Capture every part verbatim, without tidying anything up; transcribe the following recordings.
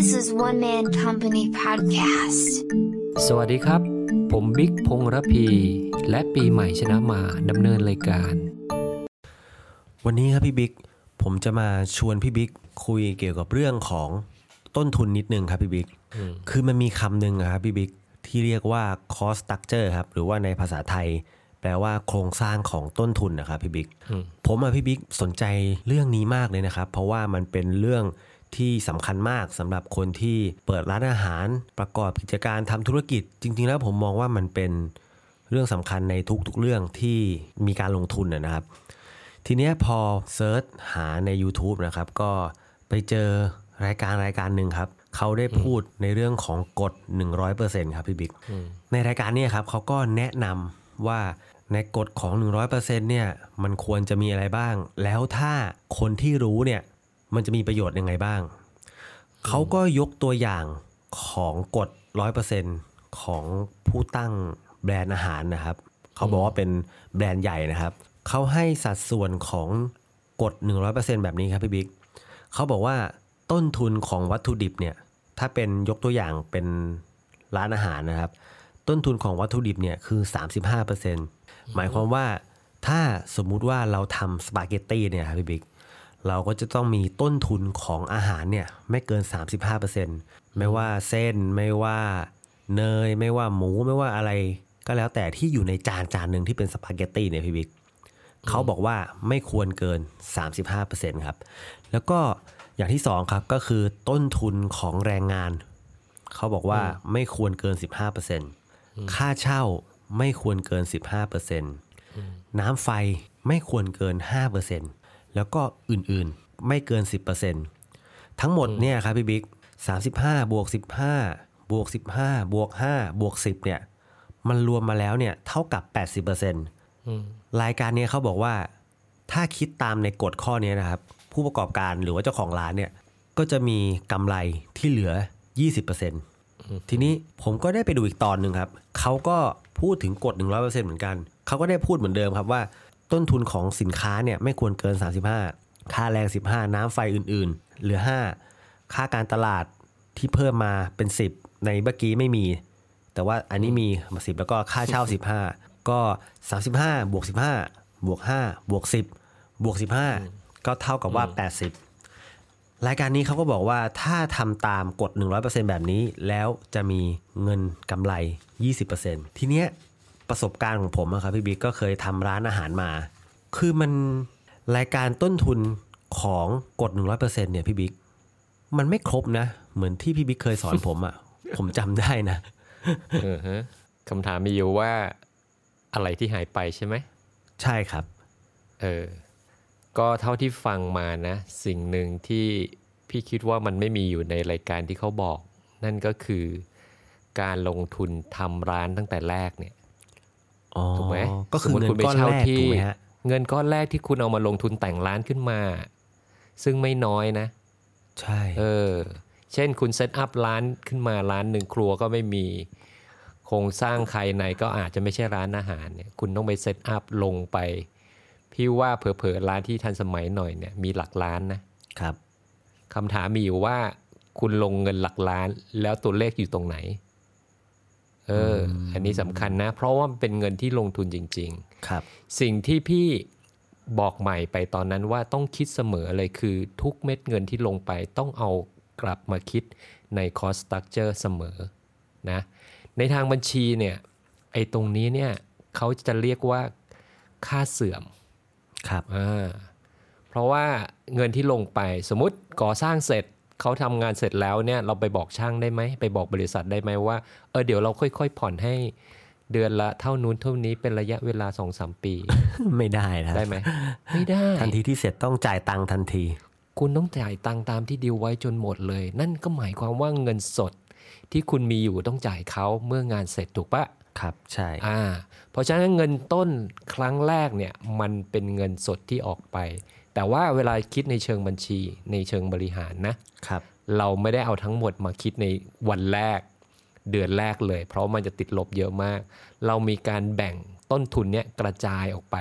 This is One Man Company Podcast สวัสดีครับผมบิ๊กพงษ์ระพีและปีใหม่ชนะมาดำเนินรายการวันนี้ครับพี่บิ๊กผมจะมาชวนพี่บิ๊กคุยเกี่ยวกับเรื่องของต้นทุนนิดนึงครับพี่บิ๊กคือมันมีคำหนึ่งครับพี่บิ๊กที่เรียกว่า Cost Structure ครับหรือว่าในภาษาไทยแปลว่าโครงสร้างของต้นทุนนะครับพี่บิ๊กผมอ่ะพี่บิ๊กสนใจเรื่องนี้มากเลยนะครับเพราะว่ามันเป็นเรื่องที่สำคัญมากสำหรับคนที่เปิดร้านอาหารประกอบกิจการทำธุรกิจจริงๆแล้วผมมองว่ามันเป็นเรื่องสำคัญในทุกๆเรื่องที่มีการลงทุนนะครับทีเนี้ยพอเซิร์ชหาใน YouTube นะครับก็ไปเจอรายการรายการหนึ่งครับเขาได้พูดในเรื่องของกฎ หนึ่งร้อยเปอร์เซ็นต์ ครับพี่บิ๊กในรายการนี้ครับเขาก็แนะนำว่าในกฎของ หนึ่งร้อยเปอร์เซ็นต์ เนี่ยมันควรจะมีอะไรบ้างแล้วถ้าคนที่รู้เนี่ยมันจะมีประโยชน์ยังไงบ้างเขาก็ยกตัวอย่างของกฎ หนึ่งร้อยเปอร์เซ็นต์ ของผู้ตั้งแบรนด์อาหารนะครับเขาบอกว่าเป็นแบรนด์ใหญ่นะครับเขาให้สัดส่วนของกฎ หนึ่งร้อยเปอร์เซ็นต์ แบบนี้ครับพี่บิ๊กเขาบอกว่าต้นทุนของวัตถุดิบเนี่ยถ้าเป็นยกตัวอย่างเป็นร้านอาหารนะครับต้นทุนของวัตถุดิบเนี่ยคือ สามสิบห้าเปอร์เซ็นต์ หมายความว่าถ้าสมมุติว่าเราทำสปาเกตตี้เนี่ยครับพี่บิ๊กเราก็จะต้องมีต้นทุนของอาหารเนี่ยไม่เกิน สามสิบห้าเปอร์เซ็นต์ ไม่ว่าเส้นไม่ว่าเนยไม่ว่าหมูไม่ว่าอะไรก็แล้วแต่ที่อยู่ในจานจานนึงที่เป็นสปาเกตตี้เนี่ยพี่บิ๊กเขาบอกว่าไม่ควรเกิน สามสิบห้าเปอร์เซ็นต์ ครับแล้วก็อย่างที่สองครับก็คือต้นทุนของแรงงานเขาบอกว่าไม่ควรเกิน สิบห้าเปอร์เซ็นต์ ค่าเช่าไม่ควรเกิน สิบห้าเปอร์เซ็นต์ น้ำไฟไม่ควรเกิน ห้าเปอร์เซ็นต์ แล้วก็อื่นๆไม่เกิน สิบเปอร์เซ็นต์ ทั้งหมดเนี่ยครับพี่บิ๊ก สามสิบห้าบวกสิบห้าบวกสิบห้าบวกห้าบวกสิบเนี่ยมันรวมมาแล้วเนี่ยเท่ากับ แปดสิบเปอร์เซ็นต์ รายการนี้เขาบอกว่าถ้าคิดตามในกฎข้อนี้นะครับผู้ประกอบการหรือว่าเจ้าของร้านเนี่ยก็จะมีกำไรที่เหลือ ยี่สิบเปอร์เซ็นต์ ทีนี้ผมก็ได้ไปดูอีกตอนหนึ่งครับเขาก็พูดถึงกฎ หนึ่งร้อยเปอร์เซ็นต์ เหมือนกันเขาก็ได้พูดเหมือนเดิมครับว่าต้นทุนของสินค้าเนี่ยไม่ควรเกินสามสิบห้าค่าแรงสิบห้าน้ำไฟอื่นๆเหลือห้าค่าการตลาดที่เพิ่มมาเป็นสิบในเมื่อกี้ไม่มีแต่ว่าอันนี้มีมาสิบแล้วก็ค่าเช่าสิบห้าก็สามสิบห้าบวกสิบห้าบวกห้าบวกสิบบวกสิบห้าก็เท่ากับว่าแปดสิบรายการนี้เขาก็บอกว่าถ้าทำตามกฎ หนึ่งร้อยเปอร์เซ็นต์ แบบนี้แล้วจะมีเงินกำไร ยี่สิบเปอร์เซ็นต์ ทีเนี้ยประสบการณ์ของผมนะครับพี่บิ๊กก็เคยทำร้านอาหารมาคือมันรายการต้นทุนของกฎ หนึ่งร้อยเปอร์เซ็นต์ เนี่ยพี่บิ๊กมันไม่ครบนะเหมือนที่พี่บิ๊กเคยสอน ผมอ่ะ ผมจำได้นะ คำถามมีอยู่ว่าอะไรที่หายไปใช่ไหมใช่ครับเออก็เท่าที่ฟังมานะสิ่งหนึ่งที่พี่คิดว่ามันไม่มีอยู่ในรายการที่เขาบอกนั่นก็คือการลงทุนทำร้านตั้งแต่แรกเนี่ยถูกไหมก็คือเงินก้อนแรกถูกไหมฮะเงินก้อนแรกที่คุณเอามาลงทุนแต่งร้านขึ้นมาซึ่งไม่น้อยนะใช่เออเช่นคุณเซตอัพร้านขึ้นมาร้านหนึ่งครัวก็ไม่มีโครงสร้างใครในก็อาจจะไม่ใช่ร้านอาหารเนี่ยคุณต้องไปเซตอัพลงไปพี่ว่าเผลอๆร้านที่ทันสมัยหน่อยเนี่ยมีหลักล้านนะครับคำถามมีอยู่ว่าคุณลงเงินหลักล้านแล้วตัวเลขอยู่ตรงไหนเอออันนี้สำคัญนะเพราะว่ามันเป็นเงินที่ลงทุนจริงๆครับสิ่งที่พี่บอกใหม่ไปตอนนั้นว่าต้องคิดเสมอเลยคือทุกเม็ดเงินที่ลงไปต้องเอากลับมาคิดใน cost structure เสมอนะในทางบัญชีเนี่ยไอ้ตรงนี้เนี่ยเขาจะเรียกว่าค่าเสื่อมครับอ่าเพราะว่าเงินที่ลงไปสมมุติก่อสร้างเสร็จเขาทำงานเสร็จแล้วเนี่ยเราไปบอกช่างได้ไหมไปบอกบริษัทได้ไหมว่าเออเดี๋ยวเราค่อยๆผ่อนให้เดือนละเท่านู้นเท่านี้เป็นระยะเวลา สองถึงสาม ปี ไม่ได้นะได้ไหมไม่ได้ทันทีที่เสร็จต้องจ่ายตังค์ทันทีคุณต้องจ่ายตังค์ตามที่ดีลไว้จนหมดเลยนั่นก็หมายความว่าเงินสดที่คุณมีอยู่ต้องจ่ายเขาเมื่องานเสร็จถูกปะครับใช่อ่าเพราะฉะนั้นเงินต้นครั้งแรกเนี่ยมันเป็นเงินสดที่ออกไปแต่ว่าเวลาคิดในเชิงบัญชีในเชิงบริหารนะครับเราไม่ได้เอาทั้งหมดมาคิดในวันแรกเดือนแรกเลยเพราะมันจะติดลบเยอะมากเรามีการแบ่งต้นทุนเนี่ยกระจายออกไป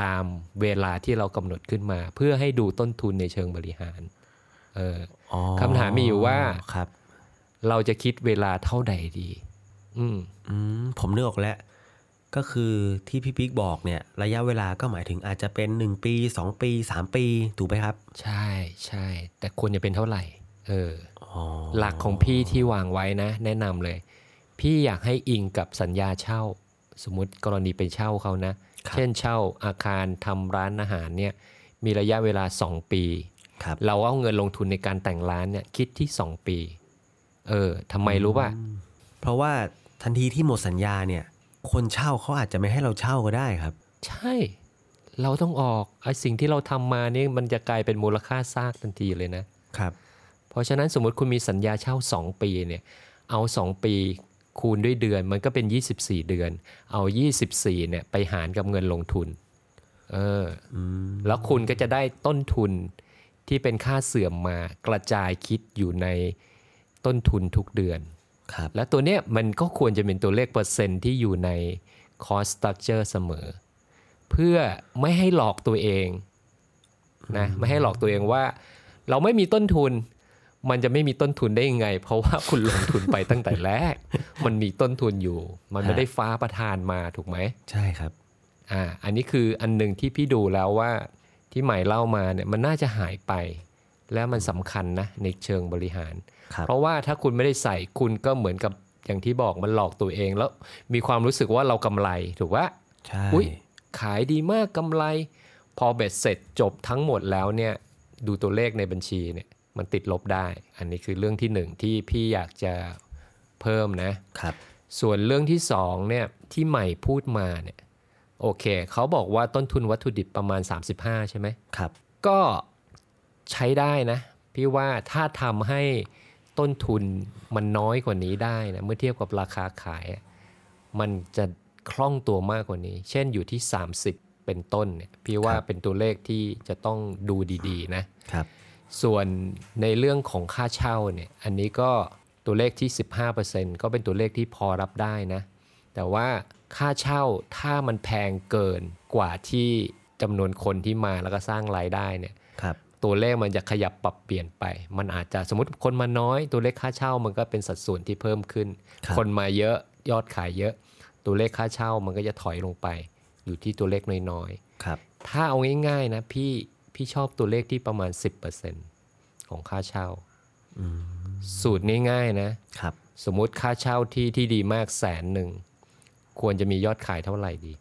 ตามเวลาที่เรากำหนดขึ้นมาเพื่อให้ดูต้นทุนในเชิงบริหาร เออคำถามมีอยู่ว่าเราจะคิดเวลาเท่าใดดีอืมอืมผมนึกออกแล้วก็คือที่พี่ปิ๊กบอกเนี่ยระยะเวลาก็หมายถึงอาจจะเป็นหนึ่งปีสองปีสามปีถูกไหมครับใช่ใช่แต่ควรจะเป็นเท่าไหร่เออหลักของพี่ที่วางไว้นะแนะนำเลยพี่อยากให้อิงกับสัญญาเช่าสมมุติกรณีเป็นเช่าเขานะเช่นเช่าอาคารทำร้านอาหารเนี่ยมีระยะเวลาสองปีเราเอาเงินลงทุนในการแต่งร้านเนี่ยคิดที่สองปีเออทำไมรู้ป่ะเพราะว่าทันทีที่หมดสัญญาเนี่ยคนเช่าเขาอาจจะไม่ให้เราเช่าก็ได้ครับใช่เราต้องออกไอ้สิ่งที่เราทำมาเนี่ยมันจะกลายเป็นมูลค่าซากทันทีเลยนะครับเพราะฉะนั้นสมมติคุณมีสัญญาเช่าสองปีเนี่ยเอาสองปีคูณด้วยเดือนมันก็เป็นยี่สิบสี่เดือนเอายี่สิบสี่เนี่ยไปหารกับเงินลงทุนเออแล้วคุณก็จะได้ต้นทุนที่เป็นค่าเสื่อมมากระจายคิดอยู่ในต้นทุนทุกเดือนครับและตัวเนี้ยมันก็ควรจะเป็นตัวเลขเปอร์เซ็นต์ที่อยู่ใน Cost Structure เสมอเพื่อไม่ให้หลอกตัวเองนะไม่ให้หลอกตัวเองว่าเราไม่มีต้นทุนมันจะไม่มีต้นทุนได้ยังไงเพราะว่าคุณลงทุนไปตั้งแต่แรกมันมีต้นทุนอยู่มันไม่ได้ฟ้าประทานมาถูกไหมใช่ครับอ่าอันนี้คืออันนึงที่พี่ดูแล้วว่าที่ใหม่เล่ามาเนี่ยมันน่าจะหายไปแล้วมันสำคัญนะในเชิงบริหารเพราะว่าถ้าคุณไม่ได้ใส่คุณก็เหมือนกับอย่างที่บอกมันหลอกตัวเองแล้วมีความรู้สึกว่าเรากำไรถูกปะใช่อุ๊ยขายดีมากกำไรพอเบ็ดเสร็จจบทั้งหมดแล้วเนี่ยดูตัวเลขในบัญชีเนี่ยมันติดลบได้อันนี้คือเรื่องที่หนึ่งที่พี่อยากจะเพิ่มนะครับส่วนเรื่องที่สองเนี่ยที่ใหม่พูดมาเนี่ยโอเคเขาบอกว่าต้นทุนวัตถุดิบประมาณสามสิบห้าใช่ไหมครับก็ใช้ได้นะพี่ว่าถ้าทำให้ต้นทุนมันน้อยกว่านี้ได้นะเมื่อเทียบกับราคาขายมันจะคล่องตัวมากกว่านี้เช่นอยู่ที่สามสิบเป็นต้นเนี่ยพี่ว่าเป็นตัวเลขที่จะต้องดูดีๆนะครับส่วนในเรื่องของค่าเช่าเนี่ยอันนี้ก็ตัวเลขที่ สิบห้าเปอร์เซ็นต์ ก็เป็นตัวเลขที่พอรับได้นะแต่ว่าค่าเช่าถ้ามันแพงเกินกว่าที่จำนวนคนที่มาแล้วก็สร้างรายได้เนี่ยตัวเลขมันจะขยับปรับเปลี่ยนไปมันอาจจะสมมติคนมาน้อยตัวเลขค่าเช่ามันก็เป็นสัดส่วนที่เพิ่มขึ้น ค, คนมาเยอะยอดขายเยอะตัวเลขค่าเช่ามันก็จะถอยลงไปอยู่ที่ตัวเลขน้อยๆถ้าเอาง่ายๆนะพี่พี่ชอบตัวเลขที่ประมาณ สิบเปอร์เซ็นต์ ของค่าเช่าสูตรง่ายๆนะสมมติค่าเช่าที่ที่ดีมากแสนหนึ่งควรจะมียอดขายเท่าไหร่ดี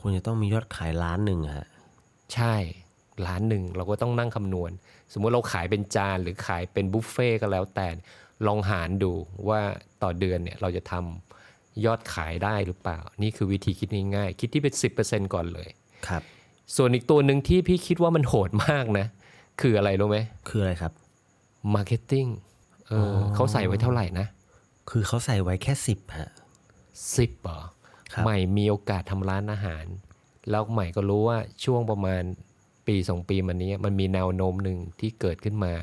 ควรจะต้องมียอดขายล้านหนึ่งฮะใช่ล้านหนึ่งเราก็ต้องนั่งคำนวณสมมติเราขายเป็นจานหรือขายเป็นบุฟเฟ่ก็แล้วแต่ลองหารดูว่าต่อเดือนเนี่ยเราจะทำยอดขายได้หรือเปล่านี่คือวิธีคิดง่ายๆคิดที่เป็น สิบเปอร์เซ็นต์ ก่อนเลยครับส่วนอีกตัวหนึ่งที่พี่คิดว่ามันโหดมากนะคืออะไรรู้ไหมคืออะไรครับ marketing เออเขาใส่ไว้เท่าไหร่นะคือเขาใส่ไว้แค่สิบฮะสิบเหรอใหม่มีโอกาสทำร้านอาหารแล้วใหม่ก็รู้ว่าช่วงประมาณปีสองปีมานี้มันมีแนวโน้มหนึ่งที่เกิดขึ้นมา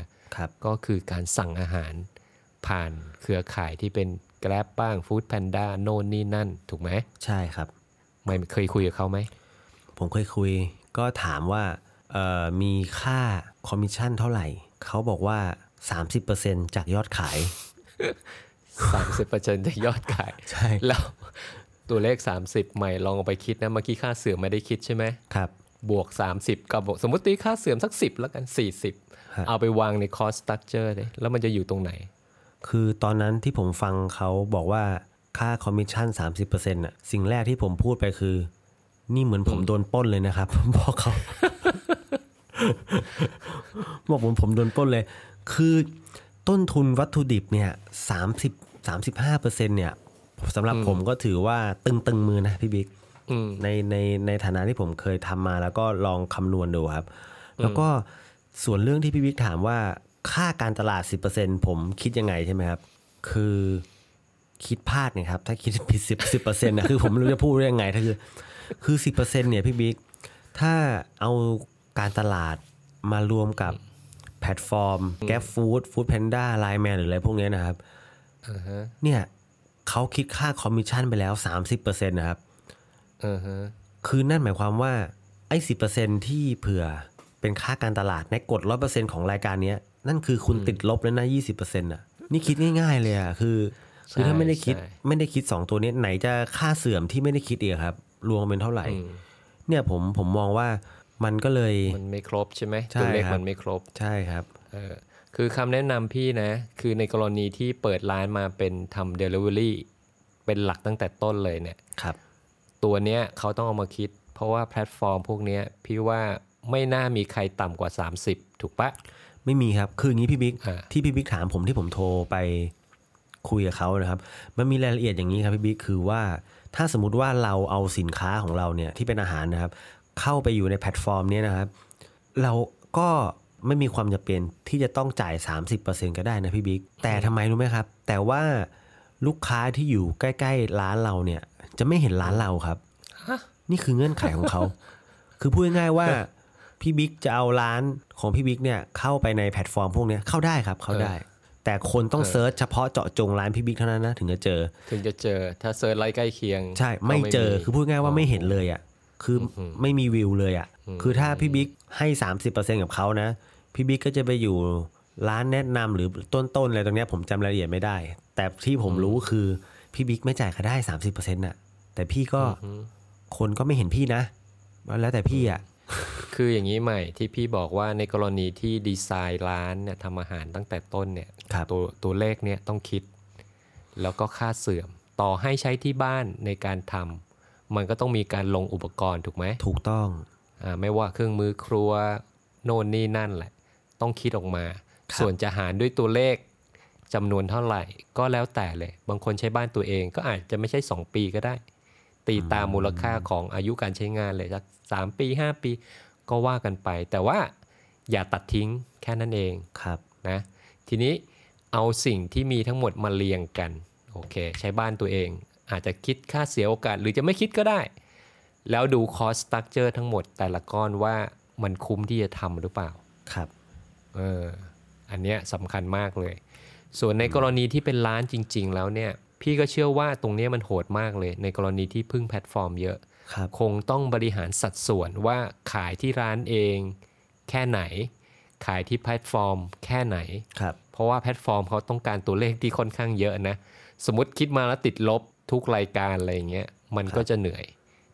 ก็คือการสั่งอาหารผ่านเครือข่ายที่เป็น Grab บ้าง Food Panda โน่นนี่นั่นถูกไหมใช่ครับใหม่เคยคุยกับเขาไหมผมเคยคุยก็ถามว่าเอ่อมีค่าคอมมิชชั่นเท่าไหร่เขาบอกว่า สามสิบเปอร์เซ็นต์ จากยอดขาย สามสิบเปอร์เซ็นต์ จากยอดขายใช่แล้วตัวเลขสามสิบใหม่ลองเอาไปคิดนะเมื่อกี้ค่าเสื่อมไม่ได้คิดใช่ไหมครับบวกสามสิบกับบวกสมมุติค่าเสื่อมสักสิบแล้วกันสี่สิบเอาไปวางใน cost structure เลยแล้วมันจะอยู่ตรงไหนคือตอนนั้นที่ผมฟังเขาบอกว่าค่าคอมมิชชั่น สามสิบเปอร์เซ็นต์ น่ะสิ่งแรกที่ผมพูดไปคือนี่เหมือนผมโดนปล้นเลยนะครับบอกเขาบอกผมผมโดนปล้นเลยคือต้นทุนวัตถุดิบเนี่ยสามสิบ สามสิบห้าเปอร์เซ็นต์ เนี่ยสำหรับผมก็ถือว่าตึงๆมือนะพี่บิ๊กในในในฐานะที่ผมเคยทำมาแล้วก็ลองคำนวณดูครับแล้วก็ส่วนเรื่องที่พี่บิ๊กถามว่าค่าการตลาด สิบเปอร์เซ็นต์ ผมคิดยังไงใช่ไหมครับคือคิดพลาดเนี่ยครับถ้าคิดผิด สิบเปอร์เซ็นต์ นะคือผมไม่รู้จะพูดยังไงถ้าคือคือ สิบเปอร์เซ็นต์ เนี่ยพี่บิ๊กถ้าเอาการตลาดมารวมกับแพลตฟอร์ม Grab Food Food Panda Line Man หรืออะไรพวกนี้นะครับเนี่ยเขาคิดค่าคอมมิชชั่นไปแล้ว สามสิบเปอร์เซ็นต์ นะครับคือนั่นหมายความว่าไอ้ สิบเปอร์เซ็นต์ ที่เผื่อเป็นค่าการตลาดในกฎ ร้อยเปอร์เซ็นต์ ของรายการนี้ นั่นคือคุณติดลบแล้วนะ ยี่สิบเปอร์เซ็นต์ น่ะนี่คิดง่ายๆเลยอ่ะคือคือถ้าไม่ได้คิดไม่ได้คิดสองตัวนี้ไหนจะค่าเสื่อมที่ไม่ได้คิดอีกครับรวมเป็นเท่าไหร่เนี่ยผมผมมองว่ามันก็เลยมันไม่ครบใช่ไหมตัวเลขมันไม่ครบใช่ครับเออคือคำแนะนำพี่นะคือในกรณีที่เปิดร้านมาเป็นทำ delivery เป็นหลักตั้งแต่ต้นเลยเนี่ยครับตัวเนี้ยเขาต้องเอามาคิดเพราะว่าแพลตฟอร์มพวกเนี้ยพี่ว่าไม่น่ามีใครต่ำกว่าสามสิบถูกปะไม่มีครับคืออย่างนี้พี่บิ๊กที่พี่บิ๊กถามผมที่ผมโทรไปคุยกับเขานะครับมันมีรายละเอียดอย่างนี้ครับพี่บิ๊กคือว่าถ้าสมมติว่าเราเอาสินค้าของเราเนี่ยที่เป็นอาหารนะครับเข้าไปอยู่ในแพลตฟอร์มนี้นะครับเราก็ไม่มีความจำเป็นที่จะต้องจ่าย สามสิบเปอร์เซ็นต์ ก็ได้นะพี่บิ๊กแต่ทำไมรู้ไหมครับแต่ว่าลูกค้าที่อยู่ใกล้ๆร้านเราเนี่ยจะไม่เห็นร้านเราครับนี่คือเงื่อนไขของเขา คือพูดง่ายๆว่าพี่บิ๊กจะเอาร้านของพี่บิ๊กเนี่ยเข้าไปในแพลตฟอร์มพวกนี้เข้าได้ครับเข้าได้แต่คนต้องเซิร์ชเฉพาะเจาะจงร้านพี่บิ๊กเท่านั้นนะถึงจะเจอถึงจะเจอถ้าเซิร์ชไล่ใกล้เคียงใช่ไม่เจอคือพูดง่ายว่าไม่เห็นเลยอ่ะคือไม่มีวิวเลยอ่ะคือถ้าพี่บิ๊กให้ สามสิบเปอร์เซ็นต์ กับเขานะพี่บิ๊กก็จะไปอยู่ร้านแนะนำหรือต้นๆอะไรตรงเนี้ยผมจำรายละเอียดไม่ได้แต่ที่ผมรู้คือพี่บิ๊กไม่จ่ายเขาได้ สามสิบเปอร์เซ็นต์ น่ะแต่พี่ก็คนก็ไม่เห็นพี่นะแล้วแต่พี่อ่ะคืออย่างนี้ใหม่ที่พี่บอกว่าในกรณีที่ดีไซน์ร้านเนี่ยทำอาหารตั้งแต่ต้นเนี่ยตัวตัวเลขเนี่ยต้องคิดแล้วก็ค่าเสื่อมต่อให้ใช้ที่บ้านในการทำมันก็ต้องมีการลงอุปกรณ์ถูกไหมถูกต้องอ่าไม่ว่าเครื่องมือครัวโน่นนี่นั่นแหละต้องคิดออกมาส่วนจะหารด้วยตัวเลขจำนวนเท่าไหร่ก็แล้วแต่เลยบางคนใช้บ้านตัวเองก็อาจจะไม่ใช่สองปีก็ได้ตีตามมูลค่าของอายุการใช้งานเลยสักสามปีห้าปีก็ว่ากันไปแต่ว่าอย่าตัดทิ้งแค่นั้นเองครับนะทีนี้เอาสิ่งที่มีทั้งหมดมาเรียงกันโอเคใช้บ้านตัวเองอาจจะคิดค่าเสียโอกาสหรือจะไม่คิดก็ได้แล้วดู Cost Structure ทั้งหมดแต่ละก้อนว่ามันคุ้มที่จะทำหรือเปล่าครับเอออันเนี้ยสำคัญมากเลยส่วนในกรณีที่เป็นร้านจริงๆแล้วเนี่ยพี่ก็เชื่อว่าตรงนี้มันโหดมากเลยในกรณีที่พึ่งแพลตฟอร์มเยอะ ค, คงต้องบริหารสัดส่วนว่าขายที่ร้านเองแค่ไหนขายที่แพลตฟอร์มแค่ไหนเพราะว่าแพลตฟอร์มเขาต้องการตัวเลขที่ค่อนข้างเยอะนะสมมติคิดมาแล้วติดลบทุกรายการอะไรอย่างเงี้ยมันก็จะเหนื่อย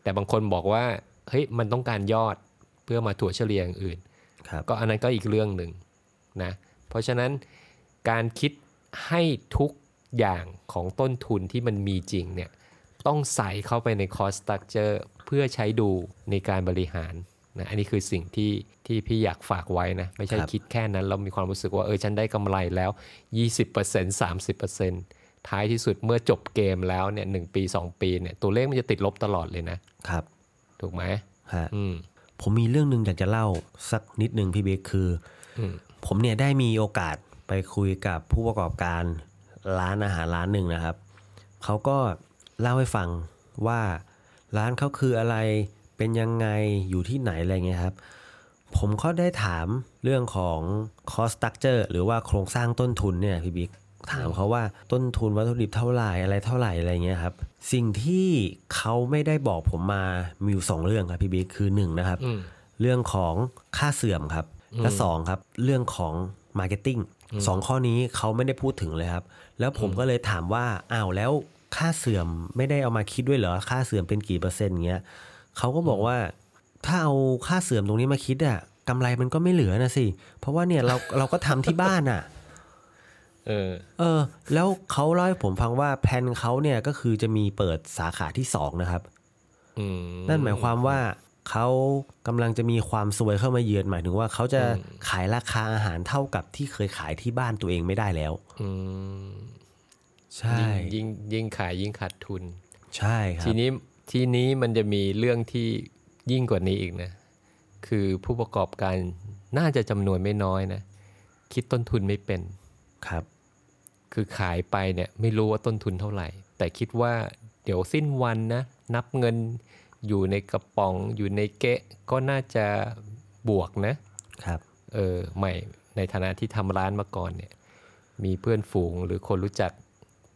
แต่บางคนบอกว่าเฮ้ยมันต้องการยอดเพื่อมาถั่วเฉลี่ยอย่างอื่นก็อันนั้นก็อีกเรื่องหนึ่งนะเพราะฉะนั้นการคิดให้ทุกอย่างของต้นทุนที่มันมีจริงเนี่ยต้องใส่เข้าไปใน Cost Structure เพื่อใช้ดูในการบริหารนะอันนี้คือสิ่งที่ที่พี่อยากฝากไว้นะไม่ใช่คิดแค่นั้นเรามีความรู้สึกว่าเออฉันได้กำไรแล้ว ยี่สิบเปอร์เซ็นต์ สามสิบเปอร์เซ็นต์ ท้ายที่สุดเมื่อจบเกมแล้วเนี่ยหนึ่งปีสองปีเนี่ยตัวเลขมันจะติดลบตลอดเลยนะครับถูกไหมฮะผมมีเรื่องนึงอยากจะเล่าสักนิดนึงพี่เบคคือผมเนี่ยได้มีโอกาสไปคุยกับผู้ประกอบการร้านอาหารร้านหนึ่งนะครับเขาก็เล่าให้ฟังว่าร้านเขาคืออะไรเป็นยังไงอยู่ที่ไหนอะไรเงี้ยครับผมก็ได้ถามเรื่องของ cost structure หรือว่าโครงสร้างต้นทุนเนี่ยพี่บิ๊กถามเขาว่าต้นทุนวัตถุดิบเท่าไหร่อะไรเท่าไหร่อะไรเงี้ยครับสิ่งที่เขาไม่ได้บอกผมมามีอยู่สองเรื่องครับพี่บิ๊กคือหนึ่งนะครับเรื่องของค่าเสื่อมครับและสองครับเรื่องของมาร์เก็ตติ้งสองข้อนี้เขาไม่ได้พูดถึงเลยครับแล้วผมก็เลยถามว่าอ้าวแล้วค่าเสื่อมไม่ได้เอามาคิดด้วยเหรอค่าเสื่อมเป็นกี่เปอร์เซ็นต์เงี้ยเขาก็บอกว่าถ้าเอาค่าเสื่อมตรงนี้มาคิดอะกำไรมันก็ไม่เหลือนะสิเพราะว่าเนี่ยเราเราก็ทำที่บ้านอะเออเออแล้วเขาเล่าให้ผมฟังว่าแพลนเขาเนี่ยก็คือจะมีเปิดสาขาที่สองนะครับนั่นหมายความว่าเขากำลังจะมีความสวยเข้ามาเยือนหมายถึงว่าเขาจะขายราคาอาหารเท่ากับที่เคยขายที่บ้านตัวเองไม่ได้แล้วใช่ยิ่งยิ่งขายยิ่งขาดทุนใช่ครับทีนี้ทีนี้มันจะมีเรื่องที่ยิ่งกว่านี้อีกนะคือผู้ประกอบการน่าจะจำนวนไม่น้อยนะคิดต้นทุนไม่เป็นครับคือขายไปเนี่ยไม่รู้ว่าต้นทุนเท่าไหร่แต่คิดว่าเดี๋ยวสิ้นวันนะนับเงินอยู่ในกระป๋องอยู่ในเก๊ะก็น่าจะบวกนะครับเออใหม่ในฐานะที่ทำร้านมาก่อนเนี่ยมีเพื่อนฝูงหรือคนรู้จัก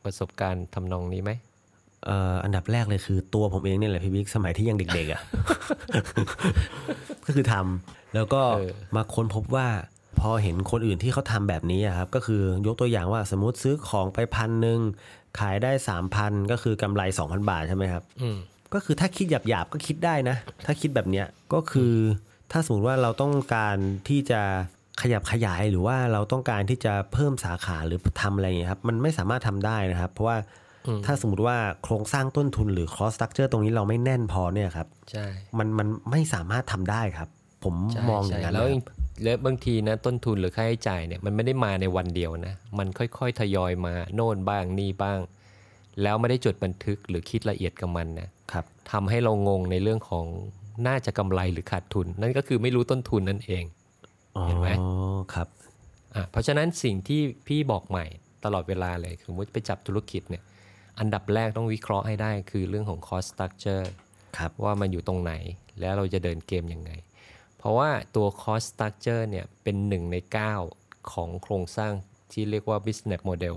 ประสบการณ์ทำนองนี้ไหมเอ่ออันดับแรกเลยคือตัวผมเองเนี่ยแหละพี่บิ๊กสมัยที่ยังเด็กๆอ่ะก็คือทำแล้วก็มาค้นพบว่า พอเห็นคนอื่นที่เขาทำแบบนี้ครับก็คือยกตัวอย่างว่าสมมุติซื้อของไปพันหนึ่งขายได้ สามพัน ก็คือกำไร สองพัน บาทใช่ไหมครับก็คือถ้าคิดหยาบๆก็คิดได้นะถ้าคิดแบบเนี้ยก็คือถ้าสมมติว่าเราต้องการที่จะขยับขยายหรือว่าเราต้องการที่จะเพิ่มสาขาหรือทำอะไรอย่างนี้ครับมันไม่สามารถทำได้นะครับเพราะว่าถ้าสมมติว่าโครงสร้างต้นทุนหรือ Cost Structure ตรงนี้เราไม่แน่นพอเนี่ยครับใช่มันมันไม่สามารถทำได้ครับผมมองอย่างนั้นแล้วแล้วบางทีนะต้นทุนหรือค่าใช้จ่ายเนี่ยมันไม่ได้มาในวันเดียวนะมันค่อยๆทยอยมาโน่นบ้างนี่บ้างแล้วไม่ได้จดบันทึกหรือคิดละเอียดกับมันนะครับทำให้เรางงในเรื่องของน่าจะกำไรหรือขาดทุนนั่นก็คือไม่รู้ต้นทุนนั่นเองเห็นไหมอ๋อครับอ่ะเพราะฉะนั้นสิ่งที่พี่บอกใหม่ตลอดเวลาเลยคือสมมติไปจับธุรกิจเนี่ยอันดับแรกต้องวิเคราะห์ให้ได้คือเรื่องของ cost structure ครับว่ามันอยู่ตรงไหนแล้วเราจะเดินเกมยังไงเพราะว่าตัว cost structure เนี่ยเป็นหนึ่งในเก้าของโครงสร้างที่เรียกว่า business model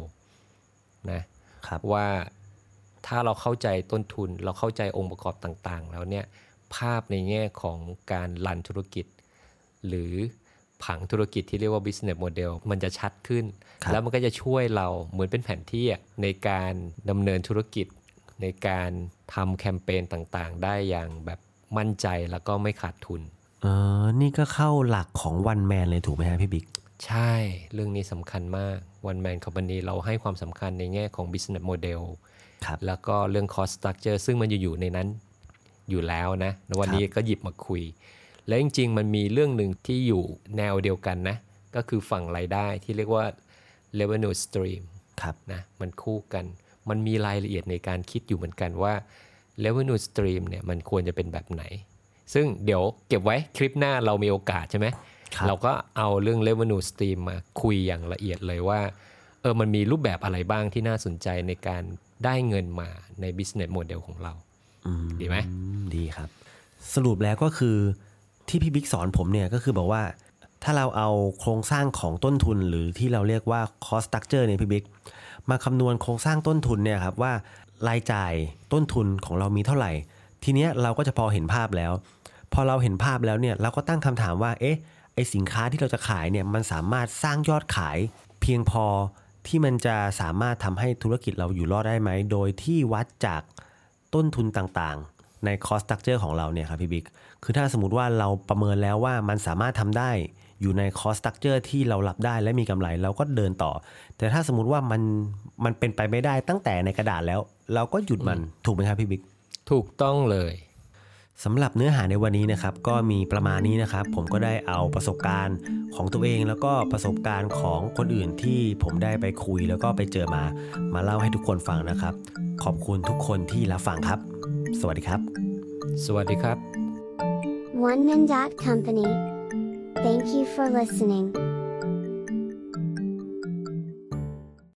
นะครับว่าถ้าเราเข้าใจต้นทุนเราเข้าใจองค์ประกอบต่างๆแล้วเนี่ยภาพในแง่ของการรันธุรกิจหรือผังธุรกิจที่เรียกว่า business model มันจะชัดขึ้นแล้วมันก็จะช่วยเราเหมือนเป็นแผนที่ในการดำเนินธุรกิจในการทำแคมเปญต่างๆได้อย่างแบบมั่นใจแล้วก็ไม่ขาดทุนเออนี่ก็เข้าหลักของ One Man เลยถูกไหมฮะพี่บิ๊กใช่เรื่องนี้สำคัญมาก One Man Company เราให้ความสำคัญในแง่ของ Business Model ครับแล้วก็เรื่อง Cost Structure ซึ่งมันอยู่ในนั้นอยู่แล้วนะวันนี้ก็หยิบมาคุยและจริงๆมันมีเรื่องหนึ่งที่อยู่แนวเดียวกันนะก็คือฝั่งรายได้ที่เรียกว่า Revenue Stream ครับนะมันคู่กันมันมีรายละเอียดในการคิดอยู่เหมือนกันว่า Revenue Stream เนี่ยมันควรจะเป็นแบบไหนซึ่งเดี๋ยวเก็บไว้คลิปหน้าเรามีโอกาสใช่ไหมเราก็เอาเรื่อง Revenue Stream มาคุยอย่างละเอียดเลยว่าเออมันมีรูปแบบอะไรบ้างที่น่าสนใจในการได้เงินมาใน Business Model ของเราดีไหมดีครับสรุปแล้วก็คือที่พี่บิ๊กสอนผมเนี่ยก็คือบอกว่าถ้าเราเอาโครงสร้างของต้นทุนหรือที่เราเรียกว่า Cost Structure เนี่ยพี่บิ๊กมาคำนวณโครงสร้างต้นทุนเนี่ยครับว่ารายจ่ายต้นทุนของเรามีเท่าไหร่ทีเนี้ยเราก็จะพอเห็นภาพแล้วพอเราเห็นภาพแล้วเนี่ยเราก็ตั้งคำถามว่าเอ๊ะไอสินค้าที่เราจะขายเนี่ยมันสามารถสร้างยอดขายเพียงพอที่มันจะสามารถทำให้ธุรกิจเราอยู่รอดได้ไหมโดยที่วัดจากต้นทุนต่างๆใน cost structure ของเราเนี่ยครับพี่บิ๊กคือถ้าสมมติว่าเราประเมินแล้วว่ามันสามารถทำได้อยู่ใน cost structure ที่เรารับได้และมีกำไรเราก็เดินต่อแต่ถ้าสมมติว่ามันมันเป็นไปไม่ได้ตั้งแต่ในกระดาษแล้วเราก็หยุดมันถูกไหมครับพี่บิ๊กถูกต้องเลยสำหรับเนื้อหาในวันนี้นะครับก็มีประมาณนี้นะครับผมก็ได้เอาประสบการณ์ของตัวเองแล้วก็ประสบการณ์ของคนอื่นที่ผมได้ไปคุยแล้วก็ไปเจอมามาเล่าให้ทุกคนฟังนะครับขอบคุณทุกคนที่รับฟังครับสวัสดีครับสวัสดีครับ One Man Company Thank you for listening